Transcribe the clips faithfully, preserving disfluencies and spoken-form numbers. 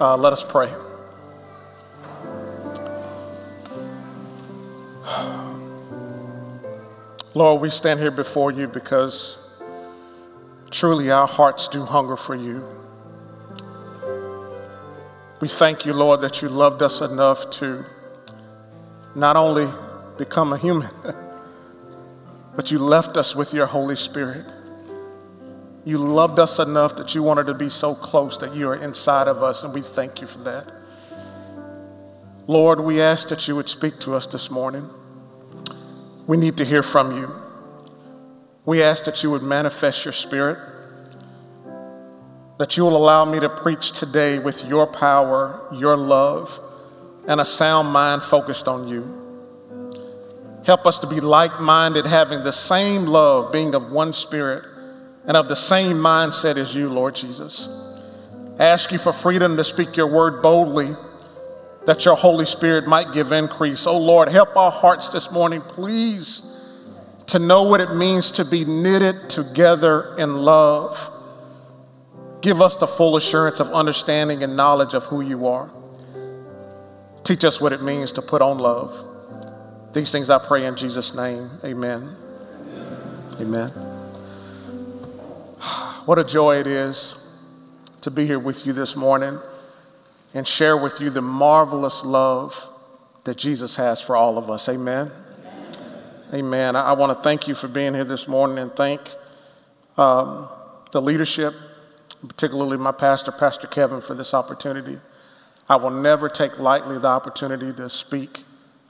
Uh, let us pray. Lord, we stand here before you because truly our hearts do hunger for you. We thank you, Lord, that you loved us enough to not only become a human, but you left us with your Holy Spirit. You loved us enough that you wanted to be so close that you are inside of us, and we thank you for that. Lord, we ask that you would speak to us this morning. We need to hear from you. We ask that you would manifest your Spirit, that you will allow me to preach today with your power, your love, and a sound mind focused on you. Help us to be like-minded, having the same love, being of one spirit, and of the same mindset as you, Lord Jesus. I ask you for freedom to speak your word boldly, that your Holy Spirit might give increase. Oh, Lord, help our hearts this morning, please, to know what it means to be knitted together in love. Give us the full assurance of understanding and knowledge of who you are. Teach us what it means to put on love. These things I pray in Jesus' name. Amen. Amen. Amen. What a joy it is to be here with you this morning and share with you the marvelous love that Jesus has for all of us. Amen. Amen. Amen. I, I want to thank you for being here this morning and thank um, the leadership, particularly my pastor, Pastor Kevin, for this opportunity. I will never take lightly the opportunity to speak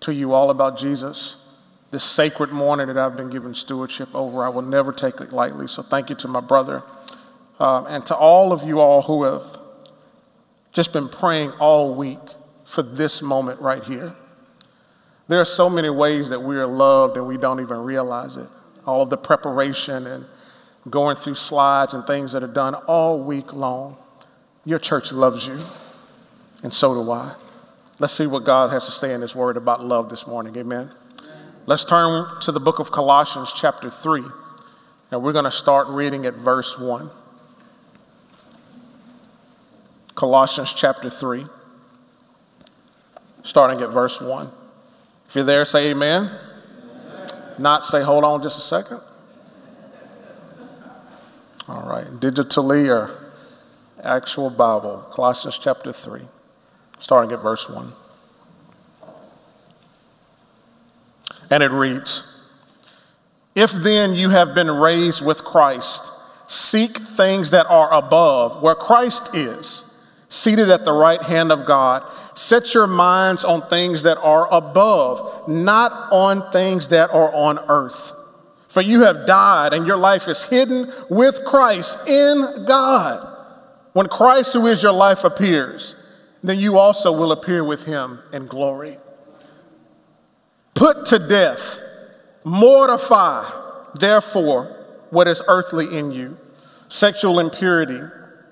to you all about Jesus, this sacred morning that I've been given stewardship over. I will never take it lightly. So thank you to my brother um, and to all of you all who have just been praying all week for this moment right here. There are so many ways that we are loved and we don't even realize it. All of the preparation and going through slides and things that are done all week long. Your church loves you. And so do I. Let's see what God has to say in his word about love this morning. Amen. Let's turn to the book of Colossians chapter three. And we're going to start reading at verse one. Colossians chapter three. Starting at verse one. If you're there, say amen. Amen. Not say, hold on just a second. All right. Digitally or actual Bible. Colossians chapter three. Starting at verse one. And it reads, "If then you have been raised with Christ, seek things that are above, where Christ is, seated at the right hand of God. Set your minds on things that are above, not on things that are on earth. For you have died, and your life is hidden with Christ in God. When Christ, who is your life, appears, then you also will appear with him in glory. Put to death, mortify, therefore, what is earthly in you, sexual impurity,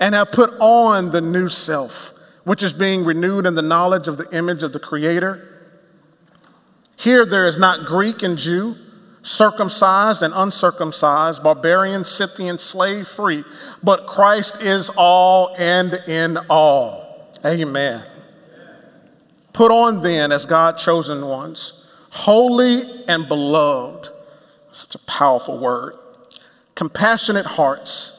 and have put on the new self, which is being renewed in the knowledge of the image of the Creator. Here there is not Greek and Jew, circumcised and uncircumcised, barbarian, Scythian, slave, free, but Christ is all and in all." Amen. "Put on then, as God's chosen ones, holy and beloved," such a powerful word, "compassionate hearts,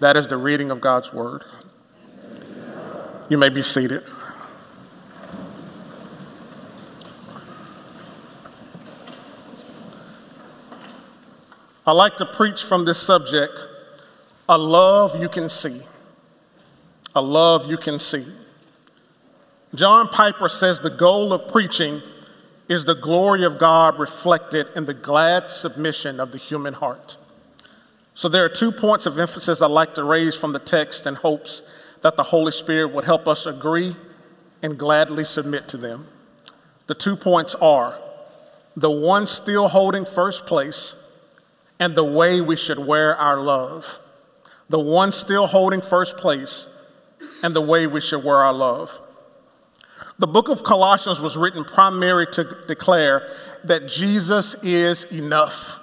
That is the reading of God's word. You may be seated. I like to preach from this subject, a love you can see. A love you can see. John Piper says the goal of preaching is the glory of God reflected in the glad submission of the human heart. So there are two points of emphasis I'd like to raise from the text in hopes that the Holy Spirit would help us agree and gladly submit to them. The two points are the one still holding first place and the way we should wear our love. The one still holding first place and the way we should wear our love. The book of Colossians was written primarily to declare that Jesus is enough,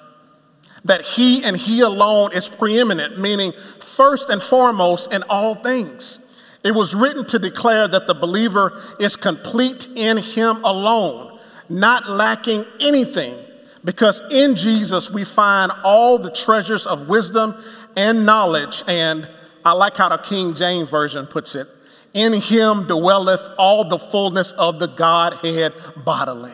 that he and he alone is preeminent, meaning first and foremost in all things. It was written to declare that the believer is complete in him alone, not lacking anything, because in Jesus we find all the treasures of wisdom and knowledge. And I like how the King James Version puts it, in him dwelleth all the fullness of the Godhead bodily.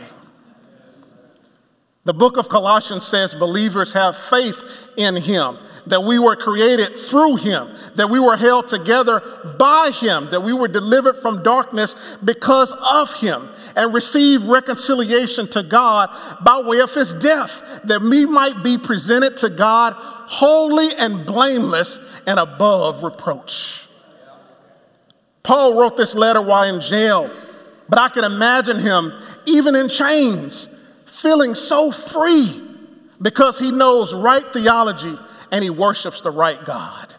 The book of Colossians says believers have faith in him, that we were created through him, that we were held together by him, that we were delivered from darkness because of him, and received reconciliation to God by way of his death, that we might be presented to God holy and blameless and above reproach. Paul wrote this letter while in jail, but I can imagine him, even in chains, feeling so free because he knows right theology and he worships the right God.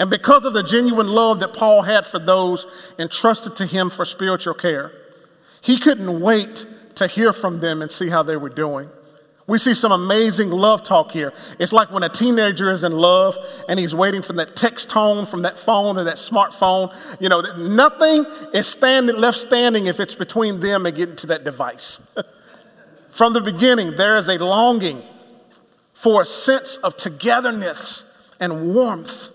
And because of the genuine love that Paul had for those entrusted to him for spiritual care, he couldn't wait to hear from them and see how they were doing. We see some amazing love talk here. It's like when a teenager is in love and he's waiting for that text tone from that phone or that smartphone. You know, nothing is standing, left standing if it's between them and getting to that device. From the beginning, there is a longing for a sense of togetherness and warmth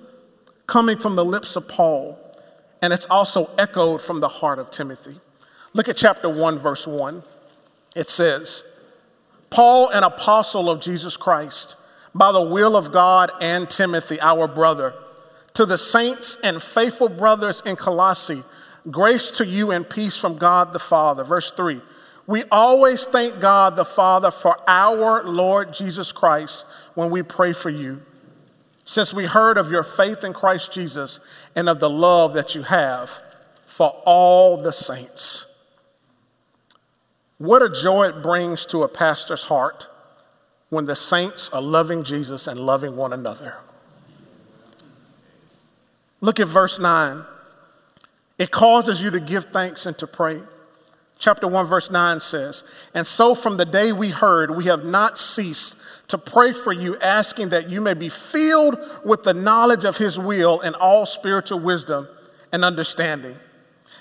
coming from the lips of Paul. And it's also echoed from the heart of Timothy. Look at chapter one, verse one. It says, Paul, an apostle of Jesus Christ, by the will of God, and Timothy, our brother, to the saints and faithful brothers in Colossae, grace to you and peace from God the Father. Verse three, we always thank God the Father for our Lord Jesus Christ when we pray for you, since we heard of your faith in Christ Jesus and of the love that you have for all the saints. What a joy it brings to a pastor's heart when the saints are loving Jesus and loving one another. Look at verse nine. It causes you to give thanks and to pray. Chapter one, verse nine says, and so from the day we heard, we have not ceased to pray for you, asking that you may be filled with the knowledge of his will and all spiritual wisdom and understanding.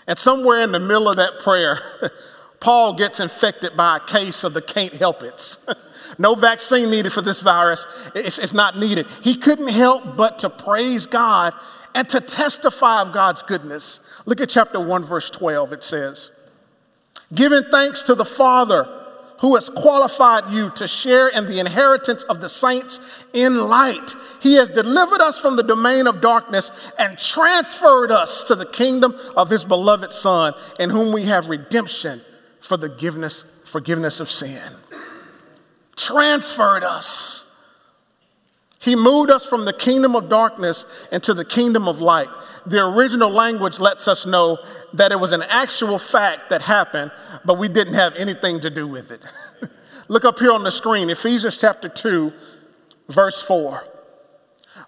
And somewhere in the middle of that prayer, Paul gets infected by a case of the can't help it's. No vaccine needed for this virus. It's, it's not needed. He couldn't help but to praise God and to testify of God's goodness. Look at chapter one, verse twelve. It says, giving thanks to the Father who has qualified you to share in the inheritance of the saints in light. He has delivered us from the domain of darkness and transferred us to the kingdom of his beloved Son, in whom we have redemption, for the forgiveness, forgiveness of sin. Transferred us. He moved us from the kingdom of darkness into the kingdom of light. The original language lets us know that it was an actual fact that happened, but we didn't have anything to do with it. Look up here on the screen, Ephesians chapter two, verse four.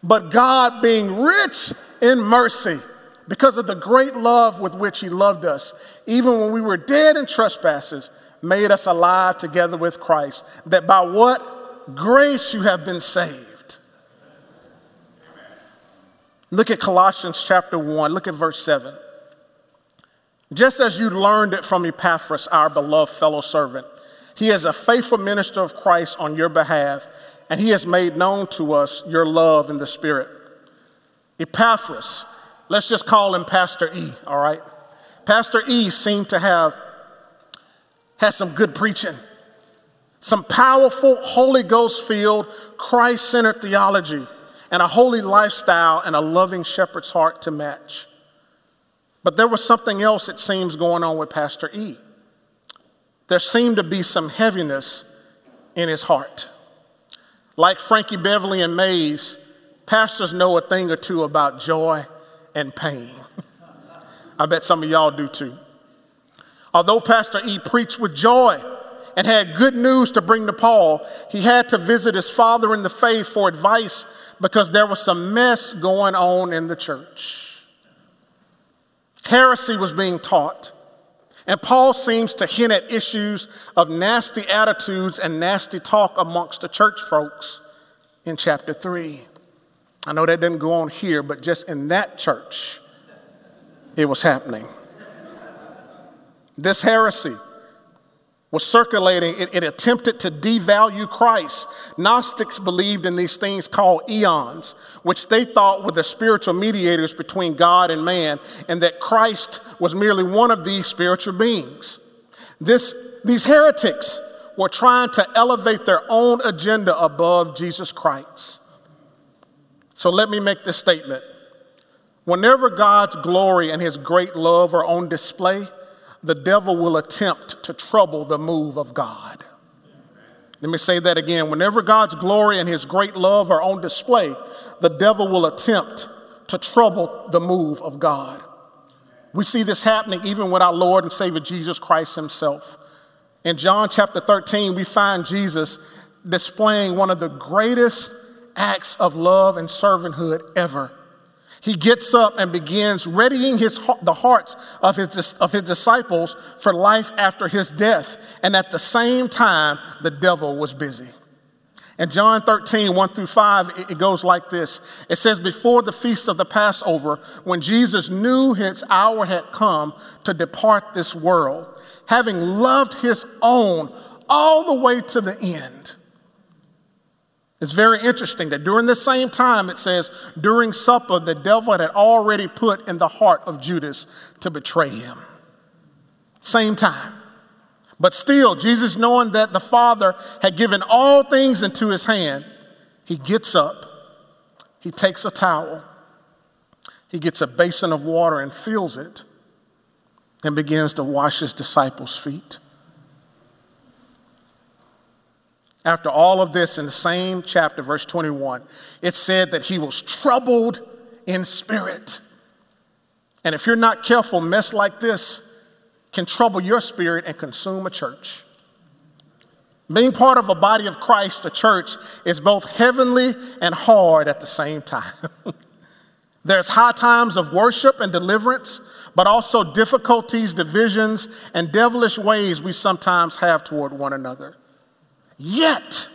But God, being rich in mercy, because of the great love with which he loved us, even when we were dead in trespasses, made us alive together with Christ, that by what grace you have been saved. Look at Colossians chapter one, look at verse seven. Just as you learned it from Epaphras, our beloved fellow servant, he is a faithful minister of Christ on your behalf, and he has made known to us your love in the Spirit. Epaphras Let's just call him Pastor E, all right? Pastor E seemed to have had some good preaching, some powerful Holy Ghost-filled, Christ-centered theology, and a holy lifestyle and a loving shepherd's heart to match. But there was something else, it seems, going on with Pastor E. There seemed to be some heaviness in his heart. Like Frankie Beverly and Mays, pastors know a thing or two about joy and pain. I bet some of y'all do too. Although Pastor E preached with joy and had good news to bring to Paul, he had to visit his father in the faith for advice because there was some mess going on in the church. Heresy was being taught, and Paul seems to hint at issues of nasty attitudes and nasty talk amongst the church folks in chapter three. I know that didn't go on here, but just in that church, it was happening. This heresy was circulating. It, it attempted to devalue Christ. Gnostics believed in these things called eons, which they thought were the spiritual mediators between God and man, and that Christ was merely one of these spiritual beings. This, these heretics were trying to elevate their own agenda above Jesus Christ. So let me make this statement. Whenever God's glory and his great love are on display, the devil will attempt to trouble the move of God. Let me say that again. Whenever God's glory and his great love are on display, the devil will attempt to trouble the move of God. We see this happening even with our Lord and Savior Jesus Christ himself. In John chapter thirteen, we find Jesus displaying one of the greatest acts of love and servanthood ever. He gets up and begins readying his, the hearts of his, of his disciples for life after his death. And at the same time, the devil was busy. In John thirteen, one through five, it goes like this. It says, before the feast of the Passover, when Jesus knew his hour had come to depart this world, having loved his own all the way to the end. It's very interesting that during the same time, it says, during supper, the devil had already put in the heart of Judas to betray him. Same time. But still, Jesus, knowing that the Father had given all things into his hand, he gets up, he takes a towel, he gets a basin of water and fills it, and begins to wash his disciples' feet. After all of this, in the same chapter, verse twenty-one, it said that he was troubled in spirit. And if you're not careful, mess like this can trouble your spirit and consume a church. Being part of a body of Christ, a church, is both heavenly and hard at the same time. There's high times of worship and deliverance, but also difficulties, divisions, and devilish ways we sometimes have toward one another. Yet,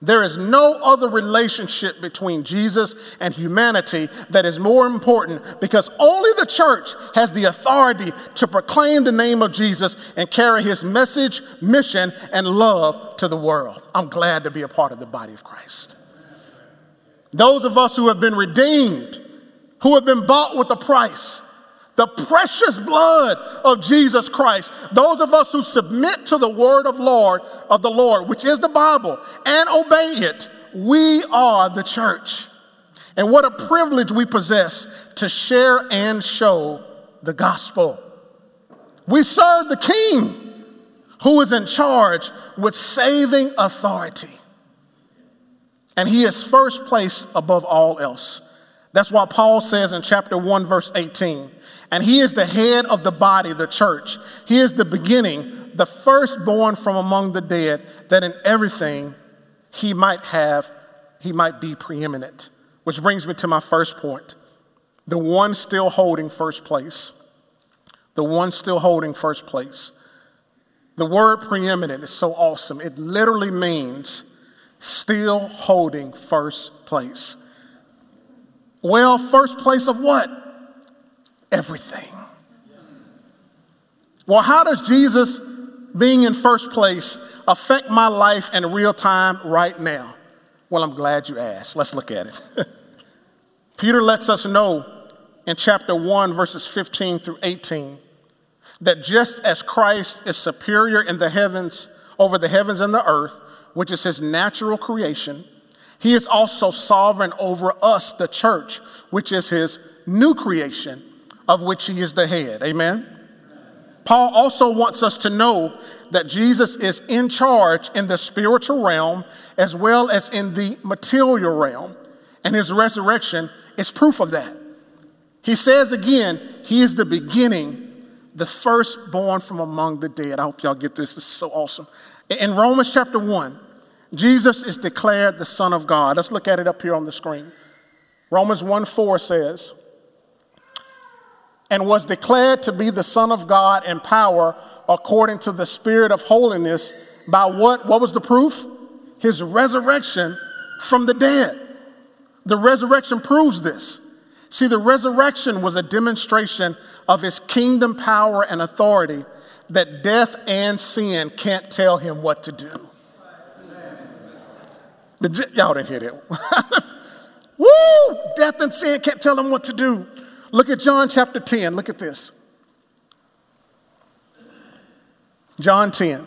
there is no other relationship between Jesus and humanity that is more important, because only the church has the authority to proclaim the name of Jesus and carry his message, mission, and love to the world. I'm glad to be a part of the body of Christ. Those of us who have been redeemed, who have been bought with a price, the precious blood of Jesus Christ, those of us who submit to the word of Lord of the Lord, which is the Bible, and obey it, we are the church. And what a privilege we possess to share and show the gospel. We serve the King who is in charge with saving authority. And he is first place above all else. That's why Paul says in chapter one, verse eighteen, and he is the head of the body, the church. He is the beginning, the firstborn from among the dead, that in everything he might have, he might be preeminent. Which brings me to my first point. The one still holding first place. The one still holding first place. The word preeminent is so awesome. It literally means still holding first place. Well, first place of what? Everything. Well, how does Jesus being in first place affect my life in real time right now? Well, I'm glad you asked. Let's look at it. Peter lets us know in chapter one, verses fifteen through eighteen, that just as Christ is superior in the heavens, over the heavens and the earth, which is his natural creation, he is also sovereign over us, the church, which is his new creation, of which he is the head. Amen? Paul also wants us to know that Jesus is in charge in the spiritual realm as well as in the material realm, and his resurrection is proof of that. He says again, he is the beginning, the firstborn from among the dead. I hope y'all get this. This is so awesome. In Romans chapter one, Jesus is declared the Son of God. Let's look at it up here on the screen. Romans one four says, and was declared to be the Son of God in power according to the Spirit of holiness by what? What was the proof? His resurrection from the dead. The resurrection proves this. See, the resurrection was a demonstration of his kingdom power and authority that death and sin can't tell him what to do. Y'all didn't hear that. Woo! Death and sin can't tell him what to do. Look at John chapter ten. Look at this. John ten.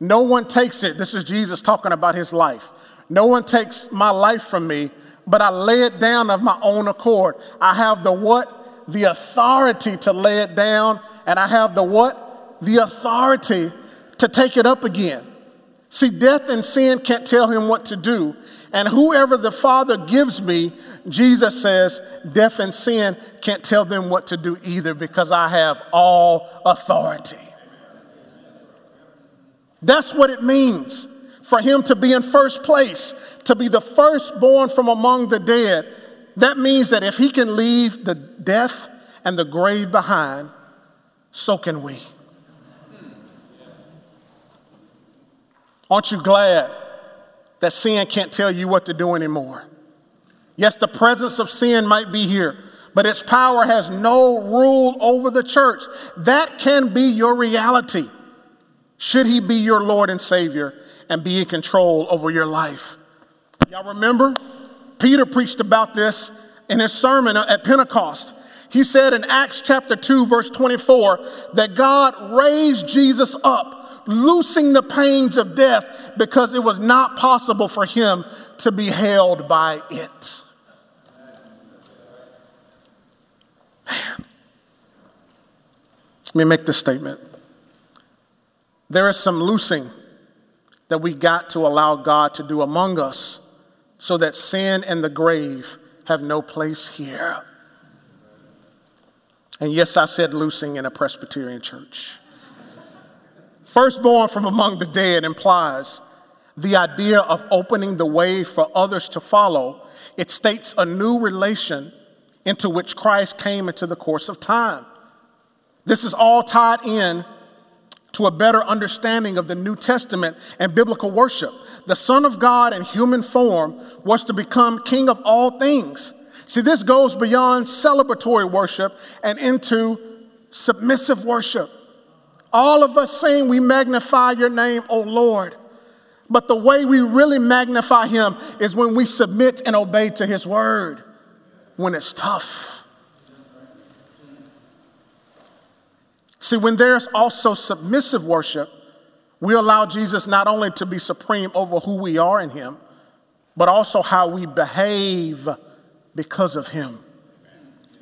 No one takes it. This is Jesus talking about his life. No one takes my life from me, but I lay it down of my own accord. I have the what? The authority to lay it down, and I have the what? The authority to take it up again. See, death and sin can't tell him what to do. And whoever the Father gives me, Jesus says, death and sin can't tell them what to do either, because I have all authority. That's what it means for him to be in first place, to be the firstborn from among the dead. That means that if he can leave the death and the grave behind, so can we. Aren't you glad that sin can't tell you what to do anymore? Yes, the presence of sin might be here, but its power has no rule over the church. That can be your reality, should he be your Lord and Savior and be in control over your life. Y'all remember? Peter preached about this in his sermon at Pentecost. He said in Acts chapter two, verse twenty-four, that God raised Jesus up, loosing the pains of death, because it was not possible for him to be held by it. Man. Let me make this statement. There is some loosing that we got to allow God to do among us so that sin and the grave have no place here. And yes, I said loosing in a Presbyterian church. Firstborn from among the dead implies the idea of opening the way for others to follow. It states a new relation into which Christ came into the course of time. This is all tied in to a better understanding of the New Testament and biblical worship. The Son of God in human form was to become King of all things. See, this goes beyond celebratory worship and into submissive worship. All of us saying, we magnify your name, O Lord. But the way we really magnify him is when we submit and obey to his word when it's tough. See, when there's also submissive worship, we allow Jesus not only to be supreme over who we are in him, but also how we behave because of him.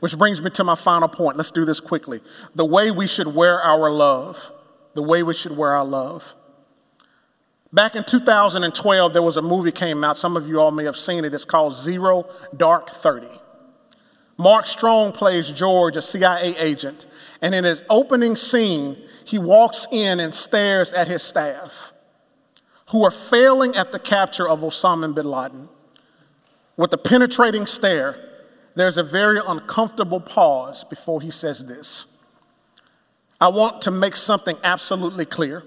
Which brings me to my final point. Let's do this quickly. The way we should wear our love. The way we should wear our love. Back in two thousand twelve, there was a movie came out. Some of you all may have seen it. It's called Zero Dark Thirty. Mark Strong plays George, a C I A agent. And in his opening scene, he walks in and stares at his staff, who are failing at the capture of Osama bin Laden. With a penetrating stare, there's a very uncomfortable pause before he says this. I want to make something absolutely clear.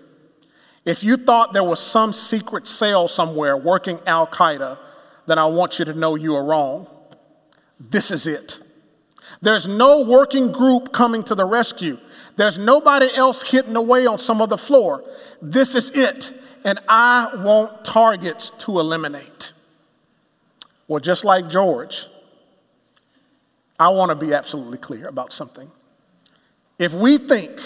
If you thought there was some secret cell somewhere working Al Qaeda, then I want you to know you are wrong. This is it. There's no working group coming to the rescue. There's nobody else hidden away on some other floor. This is it, and I want targets to eliminate. Well, just like George, I want to be absolutely clear about something. If we think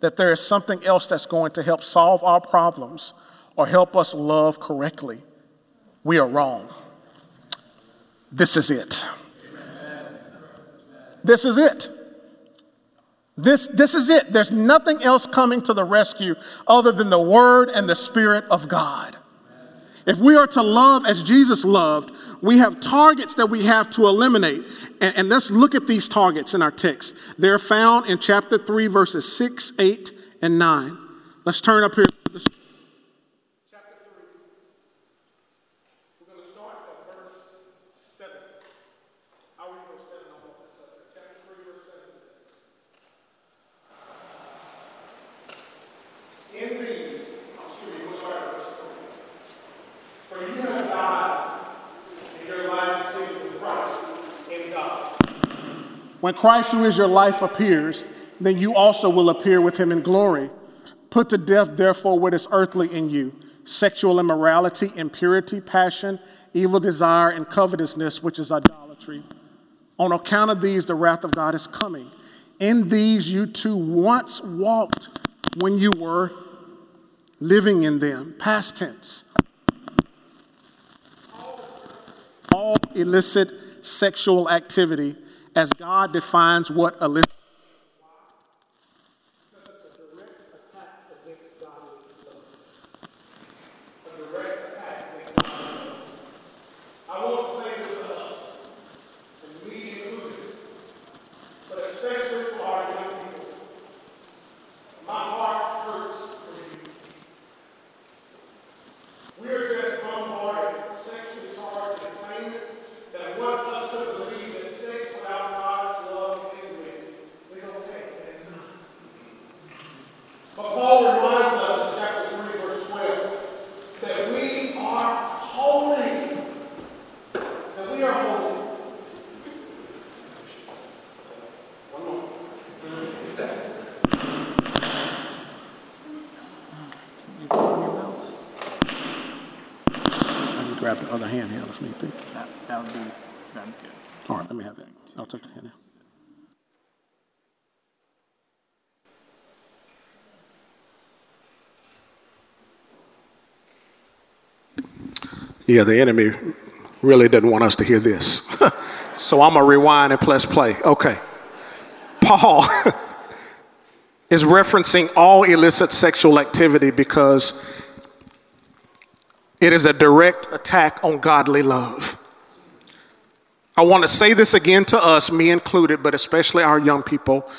that there is something else that's going to help solve our problems or help us love correctly, we are wrong. This is it. This is it. This, this is it. There's nothing else coming to the rescue other than the Word and the Spirit of God. If we are to love as Jesus loved, we have targets that we have to eliminate. And, and let's look at these targets in our text. They're found in chapter three, verses six, eight, and nine. Let's turn up here. When Christ, who is your life, appears, then you also will appear with him in glory. Put to death, therefore, what is earthly in you, sexual immorality, impurity, passion, evil desire, and covetousness, which is idolatry. On account of these, the wrath of God is coming. In these you too once walked when you were living in them. Past tense. All illicit sexual activity, as God defines what a list. It's a direct attack against God's love. A direct attack against God's love. I want to say this to us, and we included, but especially to our young people. My heart hurts for you. We're just bombarded, sexually charged, and claiming that wants us to believe. But Paul reminds us in chapter three, verse twelve, that we are holy. That we are holy. One more. I can grab the other hand here if need be. That, that would be that'd be good. All right, let me have that. I'll take the hand now. Yeah, the enemy really doesn't want us to hear this. So I'm going to rewind and press play. Okay. Paul is referencing all illicit sexual activity because it is a direct attack on godly love. I want to say this again to us, me included, but especially our young people.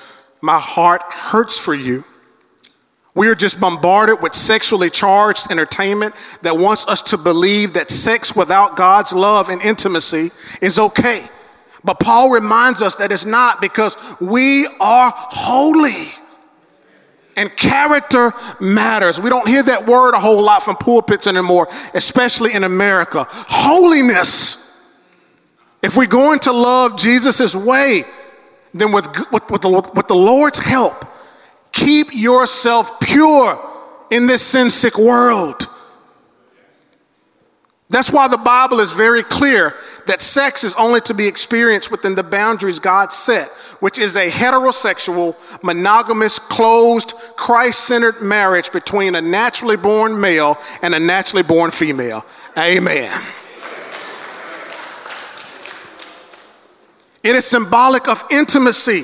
My heart hurts for you. We are just bombarded with sexually charged entertainment that wants us to believe that sex without God's love and intimacy is okay. But Paul reminds us that it's not, because we are holy. And character matters. We don't hear that word a whole lot from pulpits anymore, especially in America. Holiness. If we're going to love Jesus' way, then with, with, with, the, with the Lord's help, keep yourself pure in this sin-sick world. That's why the Bible is very clear that sex is only to be experienced within the boundaries God set, which is a heterosexual, monogamous, closed, Christ-centered marriage between a naturally born male and a naturally born female. Amen. It is symbolic of intimacy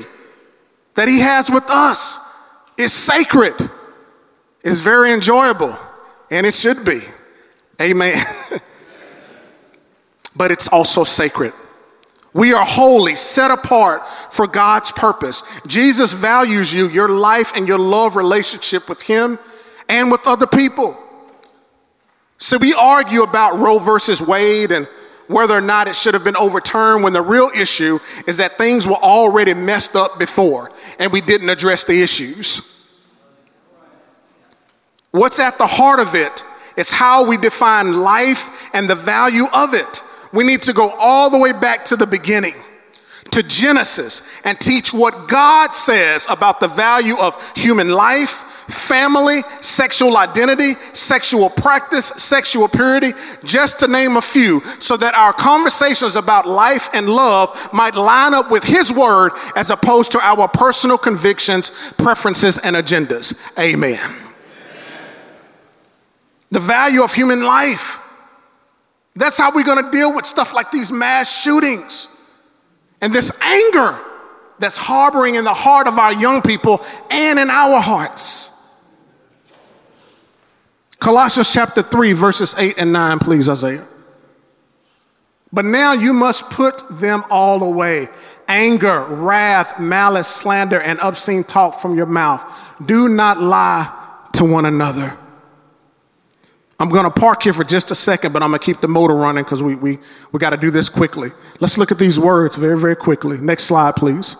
that he has with us. It's sacred, it's very enjoyable, and it should be. Amen. But it's also sacred. We are holy, set apart for God's purpose. Jesus values you, your life, and your love relationship with him and with other people. So we argue about Roe versus Wade and whether or not it should have been overturned, when the real issue is that things were already messed up before and we didn't address the issues. What's at the heart of it is how we define life and the value of it. We need to go all the way back to the beginning, to Genesis, and teach what God says about the value of human life, family, sexual identity, sexual practice, sexual purity, just to name a few, so that our conversations about life and love might line up with His word as opposed to our personal convictions, preferences, and agendas. Amen. Amen. The value of human life. That's how we're going to deal with stuff like these mass shootings and this anger that's harboring in the heart of our young people and in our hearts. Colossians chapter three, verses eight and nine, please, Isaiah. But now you must put them all away. Anger, wrath, malice, slander, and obscene talk from your mouth. Do not lie to one another. I'm going to park here for just a second, but I'm going to keep the motor running because we, we, we got to do this quickly. Let's look at these words very, very quickly. Next slide, please.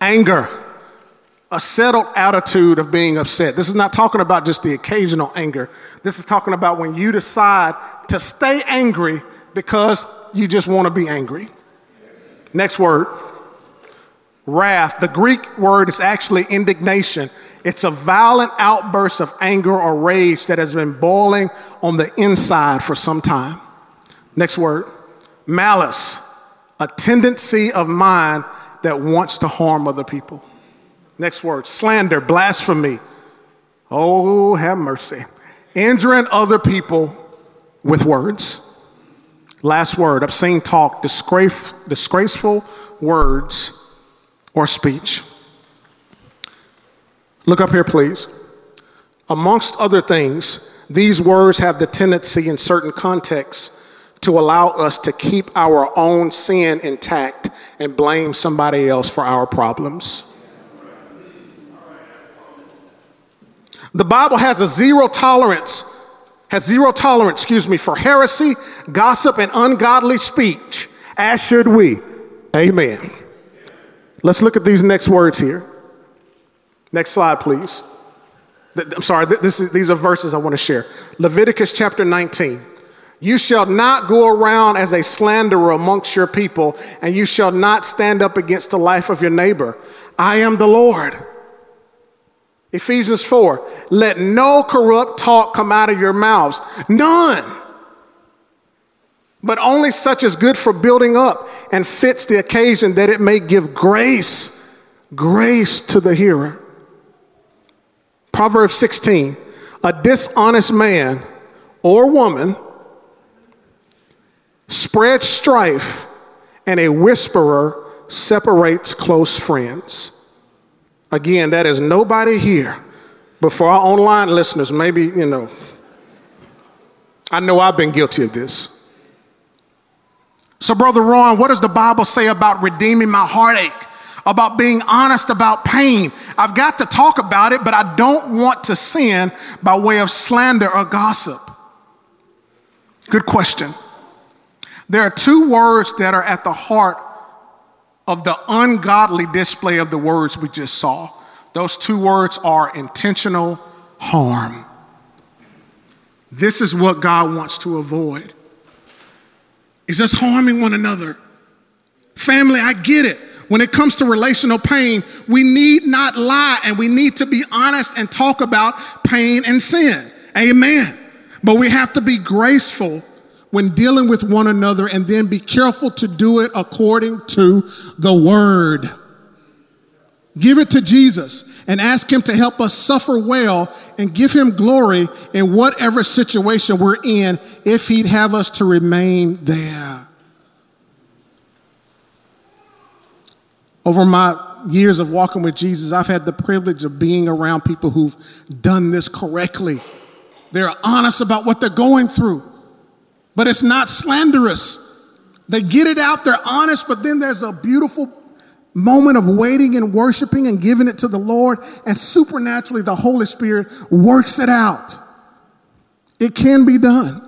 Anger, a settled attitude of being upset. This is not talking about just the occasional anger. This is talking about when you decide to stay angry because you just want to be angry. Next word, wrath. The Greek word is actually indignation. It's a violent outburst of anger or rage that has been boiling on the inside for some time. Next word, malice, a tendency of mind that wants to harm other people. Next word, slander, blasphemy. Oh, have mercy. Injuring other people with words. Last word, obscene talk, disgrace, disgraceful words or speech. Look up here, please. Amongst other things, these words have the tendency in certain contexts to allow us to keep our own sin intact and blame somebody else for our problems. The Bible has a zero tolerance, has zero tolerance, excuse me, for heresy, gossip, and ungodly speech, as should we. Amen. Let's look at these next words here. Next slide, please. I'm sorry, this is, these are verses I want to share. Leviticus chapter nineteen. You shall not go around as a slanderer amongst your people, and you shall not stand up against the life of your neighbor. I am the Lord. Ephesians four. Let no corrupt talk come out of your mouths. None. But only such as good for building up and fits the occasion that it may give grace, grace to the hearer. Proverbs sixteen, a dishonest man or woman spreads strife, and a whisperer separates close friends. Again, that is nobody here, but for our online listeners, maybe, you know, I know I've been guilty of this. So, Brother Ron, what does the Bible say about redeeming my heartache? About being honest about pain? I've got to talk about it, but I don't want to sin by way of slander or gossip. Good question. There are two words that are at the heart of the ungodly display of the words we just saw. Those two words are intentional harm. This is what God wants to avoid, is us harming one another. Family, I get it. When it comes to relational pain, we need not lie, and we need to be honest and talk about pain and sin. Amen. But we have to be graceful when dealing with one another, and then be careful to do it according to the word. Give it to Jesus and ask Him to help us suffer well and give Him glory in whatever situation we're in, if He'd have us to remain there. Over my years of walking with Jesus, I've had the privilege of being around people who've done this correctly. They're honest about what they're going through, but it's not slanderous. They get it out, they're honest, but then there's a beautiful moment of waiting and worshiping and giving it to the Lord, and supernaturally the Holy Spirit works it out. It can be done.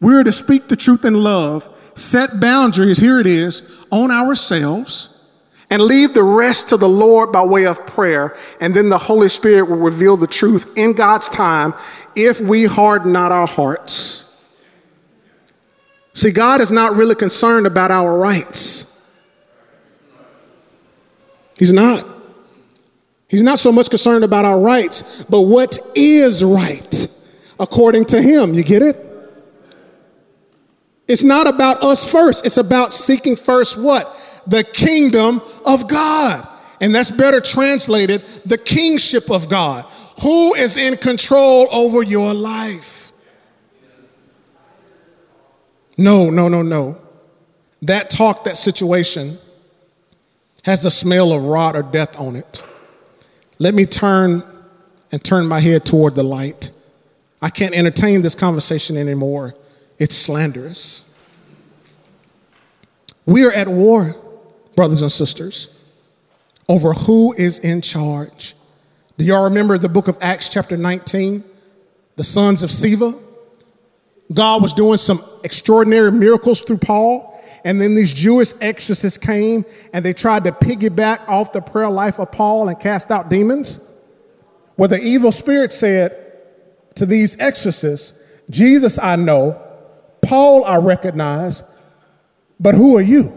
We're to speak the truth in love, set boundaries, here it is, on ourselves, and leave the rest to the Lord by way of prayer, and then the Holy Spirit will reveal the truth in God's time if we harden not our hearts. See, God is not really concerned about our rights. He's not. He's not so much concerned about our rights, but what is right according to him. You get it? It's not about us first. It's about seeking first what? The kingdom of God. And that's better translated, the kingship of God. Who is in control over your life? No, no, no, no. That talk, that situation has the smell of rot or death on it. Let me turn and turn my head toward the light. I can't entertain this conversation anymore. It's slanderous. We are at war, brothers and sisters, over who is in charge. Do y'all remember the book of Acts chapter nineteen, the sons of Sceva? God was doing some extraordinary miracles through Paul, and then these Jewish exorcists came and they tried to piggyback off the prayer life of Paul and cast out demons. Well, the evil spirit said to these exorcists, Jesus I know, Paul I recognize, but who are you?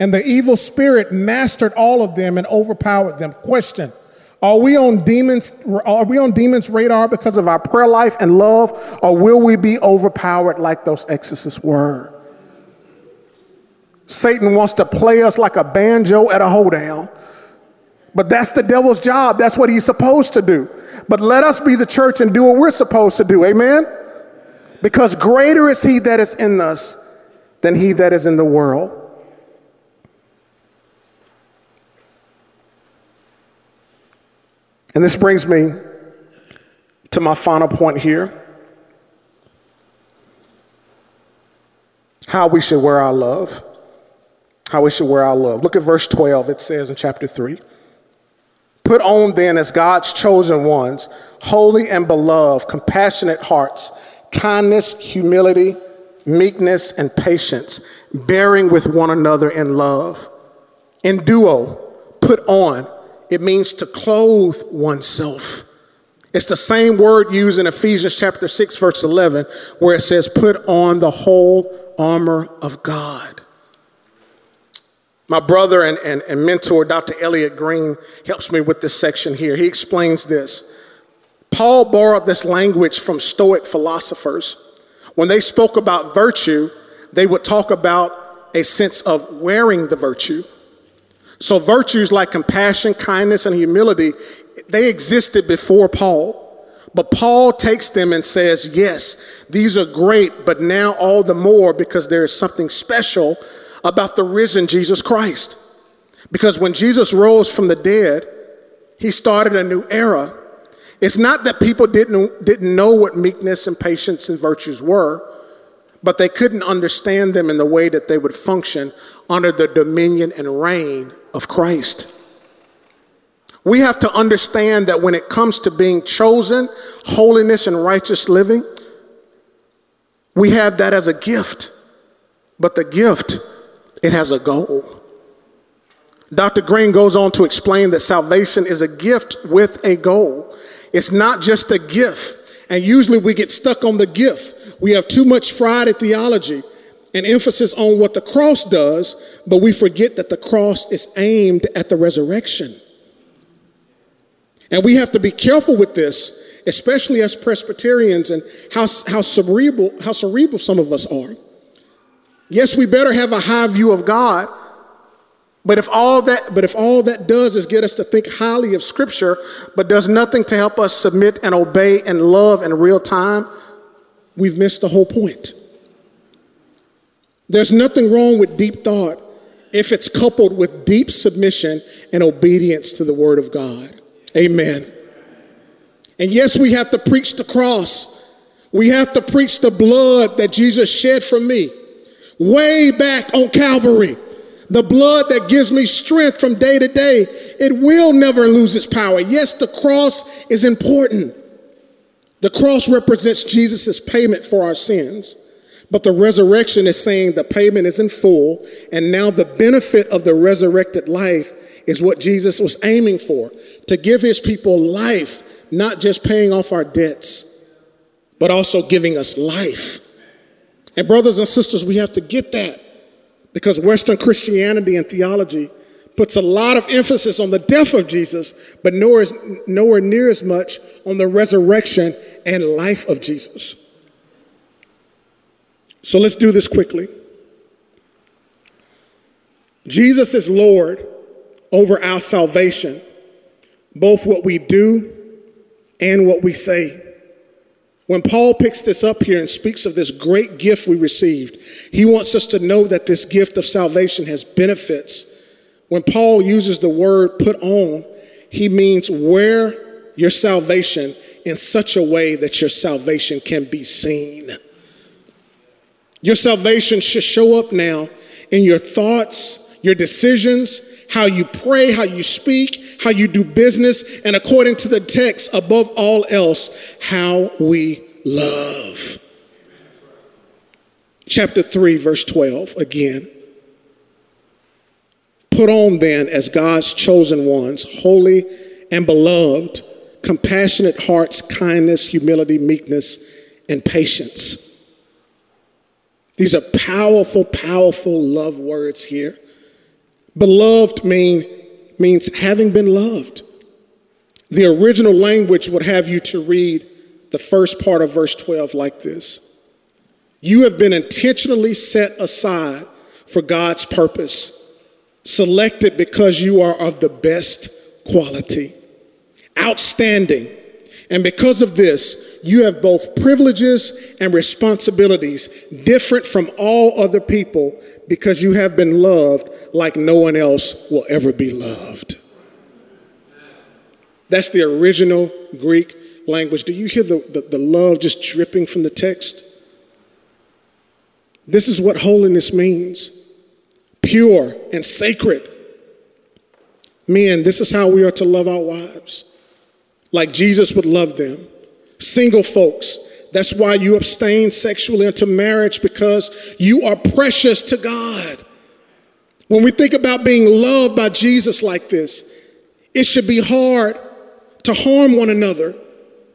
And the evil spirit mastered all of them and overpowered them. Question, are we on demons, are we on demons' radar because of our prayer life and love, or will we be overpowered like those exorcists were? Satan wants to play us like a banjo at a hoedown, but that's the devil's job. That's what he's supposed to do. But let us be the church and do what we're supposed to do, amen? Because greater is he that is in us than he that is in the world. And this brings me to my final point here. How we should wear our love. How we should wear our love. Look at verse twelve. It says in chapter three, put on then as God's chosen ones, holy and beloved, compassionate hearts, kindness, humility, meekness, and patience, bearing with one another in love. In duo, put on. It means to clothe oneself. It's the same word used in Ephesians chapter six, verse eleven, where it says, put on the whole armor of God. My brother and, and, and mentor, Doctor Elliot Green, helps me with this section here. He explains this. Paul borrowed this language from Stoic philosophers. When they spoke about virtue, they would talk about a sense of wearing the virtue. So virtues like compassion, kindness, and humility, they existed before Paul. But Paul takes them and says, yes, these are great, but now all the more because there is something special about the risen Jesus Christ. Because when Jesus rose from the dead, he started a new era. It's not that people didn't, didn't know what meekness and patience and virtues were, but they couldn't understand them in the way that they would function under the dominion and reign of Christ. We have to understand that when it comes to being chosen, holiness and righteous living, we have that as a gift, but the gift, it has a goal. Doctor Green goes on to explain that salvation is a gift with a goal. It's not just a gift, and usually we get stuck on the gift. We have too much Friday theology, an emphasis on what the cross does, but we forget that the cross is aimed at the resurrection. And we have to be careful with this, especially as Presbyterians and how, how, cerebral, how cerebral some of us are. Yes, we better have a high view of God, but if all that, but if all that does is get us to think highly of Scripture, but does nothing to help us submit and obey and love in real time, we've missed the whole point. There's nothing wrong with deep thought if it's coupled with deep submission and obedience to the Word of God. Amen. And yes, we have to preach the cross. We have to preach the blood that Jesus shed for me way back on Calvary. The blood that gives me strength from day to day. It will never lose its power. Yes, the cross is important. The cross represents Jesus' payment for our sins. But the resurrection is saying the payment is in full, and now the benefit of the resurrected life is what Jesus was aiming for, to give his people life, not just paying off our debts, but also giving us life. And brothers and sisters, we have to get that because Western Christianity and theology puts a lot of emphasis on the death of Jesus, but nowhere, nowhere near as much on the resurrection and life of Jesus. So let's do this quickly. Jesus is Lord over our salvation, both what we do and what we say. When Paul picks this up here and speaks of this great gift we received, he wants us to know that this gift of salvation has benefits. When Paul uses the word put on, he means wear your salvation in such a way that your salvation can be seen. Your salvation should show up now in your thoughts, your decisions, how you pray, how you speak, how you do business, and according to the text, above all else, how we love. Chapter three, verse twelve, again. Put on then as God's chosen ones, holy and beloved, compassionate hearts, kindness, humility, meekness, and patience. These are powerful, powerful love words here. Beloved mean, means having been loved. The original language would have you to read the first part of verse twelve like this. You have been intentionally set aside for God's purpose. Selected because you are of the best quality, outstanding. And because of this, you have both privileges and responsibilities different from all other people because you have been loved like no one else will ever be loved. That's the original Greek language. Do you hear the, the, the love just dripping from the text? This is what holiness means. Pure and sacred. Men, this is how we are to love our wives, like Jesus would love them. Single folks, that's why you abstain sexually until marriage, because you are precious to God. When we think about being loved by Jesus like this, it should be hard to harm one another.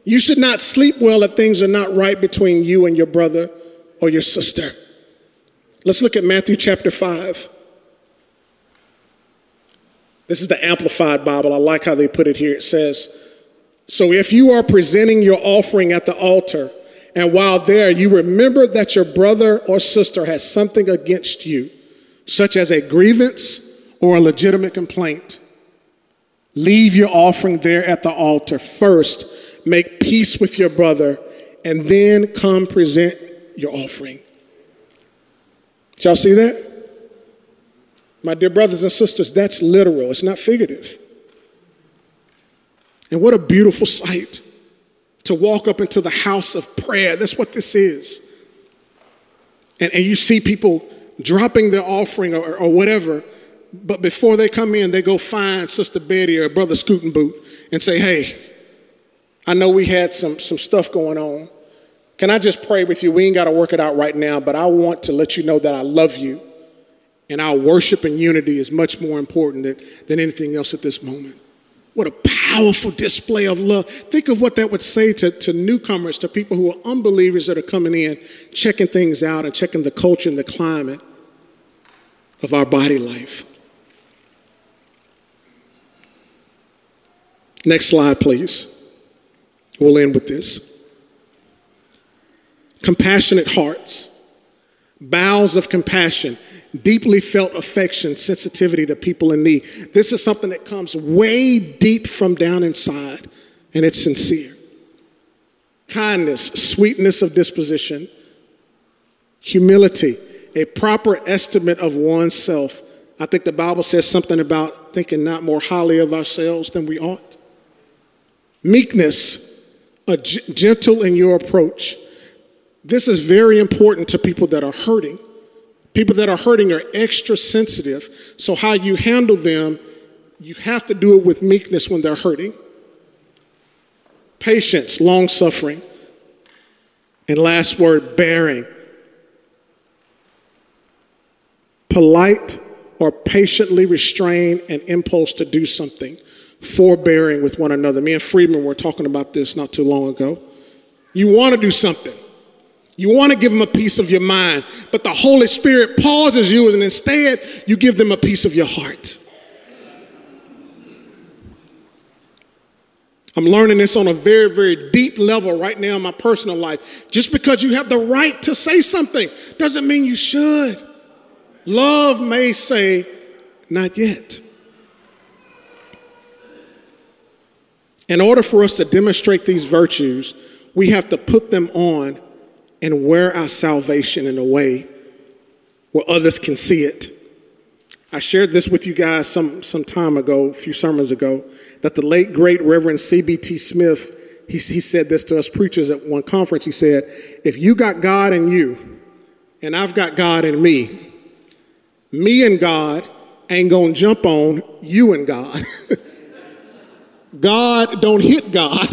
You should not sleep well if things are not right between you and your brother or your sister. Let's look at Matthew chapter five. This is the Amplified Bible. I like how they put it here. It says, so if you are presenting your offering at the altar, and while there you remember that your brother or sister has something against you, such as a grievance or a legitimate complaint, leave your offering there at the altar. First, make peace with your brother, and then come present your offering. Did y'all see that? My dear brothers and sisters, that's literal. It's not figurative. And what a beautiful sight to walk up into the house of prayer. That's what this is. And, and you see people dropping their offering or, or whatever, but before they come in, they go find Sister Betty or Brother Scootin' Boot and say, hey, I know we had some, some stuff going on. Can I just pray with you? We ain't got to work it out right now, but I want to let you know that I love you. And our worship and unity is much more important than, than anything else at this moment. What a powerful display of love. Think of what that would say to, to newcomers, to people who are unbelievers that are coming in, checking things out and checking the culture and the climate of our body life. Next slide, please. We'll end with this. Compassionate hearts, bowels of compassion, deeply felt affection, sensitivity to people in need. This is something that comes way deep from down inside, and it's sincere. Kindness, sweetness of disposition. Humility, a proper estimate of oneself. I think the Bible says something about thinking not more highly of ourselves than we ought. Meekness, a g- gentle in your approach. This is very important to people that are hurting. People that are hurting are extra sensitive, so how you handle them, you have to do it with meekness when they're hurting. Patience, long-suffering. And last word, bearing. Polite or patiently restrain an impulse to do something, forbearing with one another. Me and Friedman were talking about this not too long ago. You want to do something. You want to give them a piece of your mind, but the Holy Spirit pauses you, and instead you give them a piece of your heart. I'm learning this on a very, very deep level right now in my personal life. Just because you have the right to say something doesn't mean you should. Love may say, not yet. In order for us to demonstrate these virtues, we have to put them on and wear our salvation in a way where others can see it. I shared this with you guys some, some time ago, a few sermons ago, that the late, great Reverend C B T Smith, he, he said this to us preachers at one conference. He said, if you got God in you and I've got God in me, me and God ain't gonna jump on you and God. God don't hit God.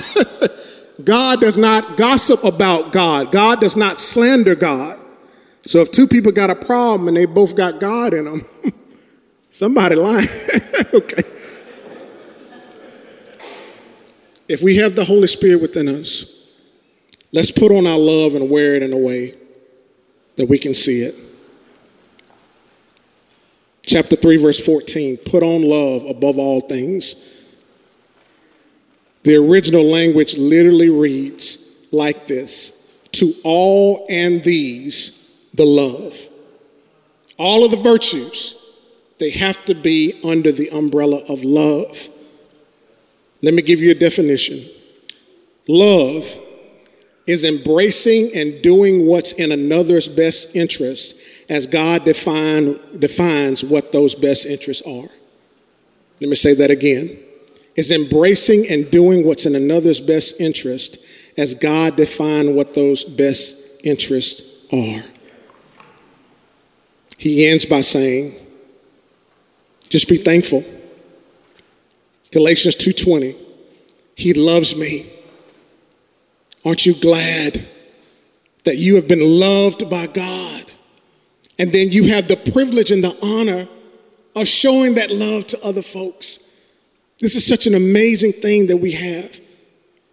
God does not gossip about God. God does not slander God. So if two people got a problem and they both got God in them, somebody lying. Okay. If we have the Holy Spirit within us, let's put on our love and wear it in a way that we can see it. Chapter three, verse fourteen, put on love above all things. The original language literally reads like this: to all and these, the love. All of the virtues, they have to be under the umbrella of love. Let me give you a definition. Love is embracing and doing what's in another's best interest as God define, defines what those best interests are. Let me say that again. It's embracing and doing what's in another's best interest as God defines what those best interests are. He ends by saying, just be thankful. Galatians two twenty, he loves me. Aren't you glad that you have been loved by God? And then you have the privilege and the honor of showing that love to other folks. This is such an amazing thing that we have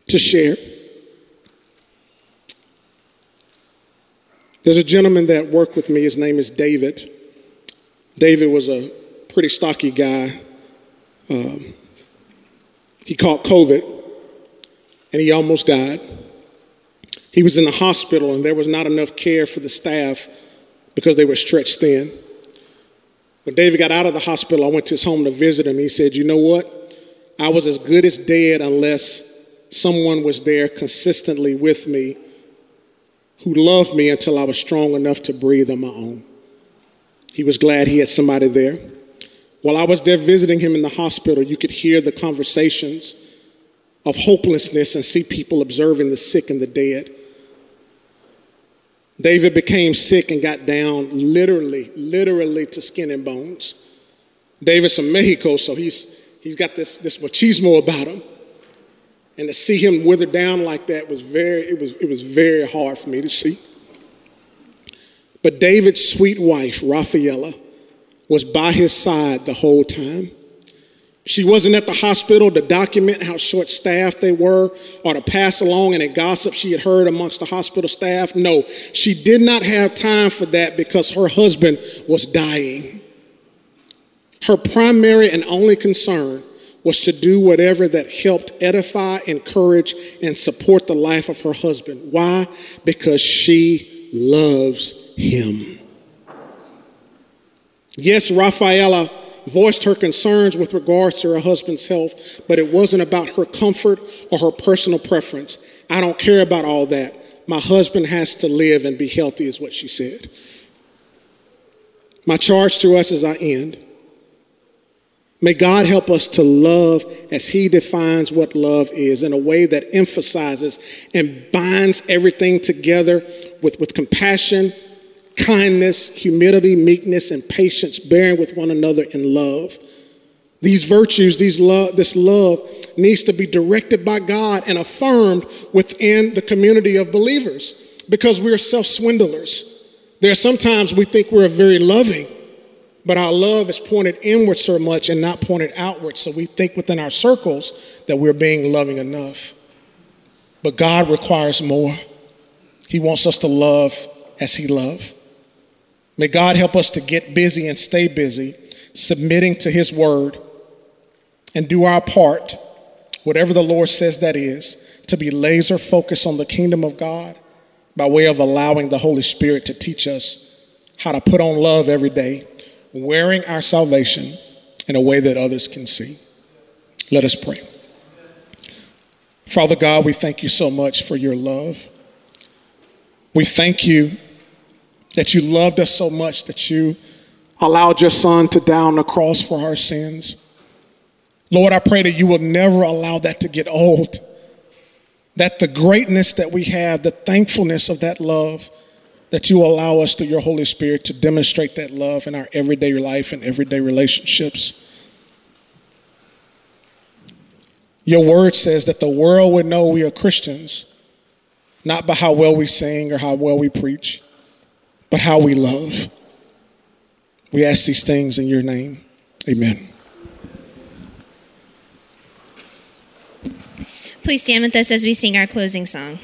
to share. There's a gentleman that worked with me. His name is David. David was a pretty stocky guy. Um, he caught COVID and he almost died. He was in the hospital and there was not enough care for the staff because they were stretched thin. When David got out of the hospital, I went to his home to visit him. He said, you know what? I was as good as dead unless someone was there consistently with me who loved me until I was strong enough to breathe on my own. He was glad he had somebody there. While I was there visiting him in the hospital, you could hear the conversations of hopelessness and see people observing the sick and the dead. David became sick and got down literally, literally to skin and bones. David's from Mexico, so he's he's got this, this machismo about him. And to see him wither down like that was very, it was, it was very hard for me to see. But David's sweet wife, Raphaela, was by his side the whole time. She wasn't at the hospital to document how short-staffed they were or to pass along any gossip she had heard amongst the hospital staff. No, she did not have time for that because her husband was dying. Her primary and only concern was to do whatever that helped edify, encourage, and support the life of her husband. Why? Because she loves him. Yes, Raphaela voiced her concerns with regards to her husband's health, but it wasn't about her comfort or her personal preference. I don't care about all that. My husband has to live and be healthy, is what she said. My charge to us as I end, may God help us to love as he defines what love is in a way that emphasizes and binds everything together with, with compassion, kindness, humility, meekness, and patience, bearing with one another in love. These virtues, these love, this love needs to be directed by God and affirmed within the community of believers because we are self-swindlers. There are sometimes we think we're very loving, but our love is pointed inward so much and not pointed outward. So we think within our circles that we're being loving enough. But God requires more. He wants us to love as he loved. May God help us to get busy and stay busy, submitting to his word, and do our part, whatever the Lord says that is, to be laser focused on the kingdom of God by way of allowing the Holy Spirit to teach us how to put on love every day, wearing our salvation in a way that others can see. Let us pray. Father God, we thank you so much for your love. We thank you that you loved us so much that you allowed your son to die on the cross for our sins. Lord, I pray that you will never allow that to get old, that the greatness that we have, the thankfulness of that love, that you allow us through your Holy Spirit to demonstrate that love in our everyday life and everyday relationships. Your word says that the world would know we are Christians, not by how well we sing or how well we preach, but how we love. We ask these things in your name. Amen. Please stand with us as we sing our closing song.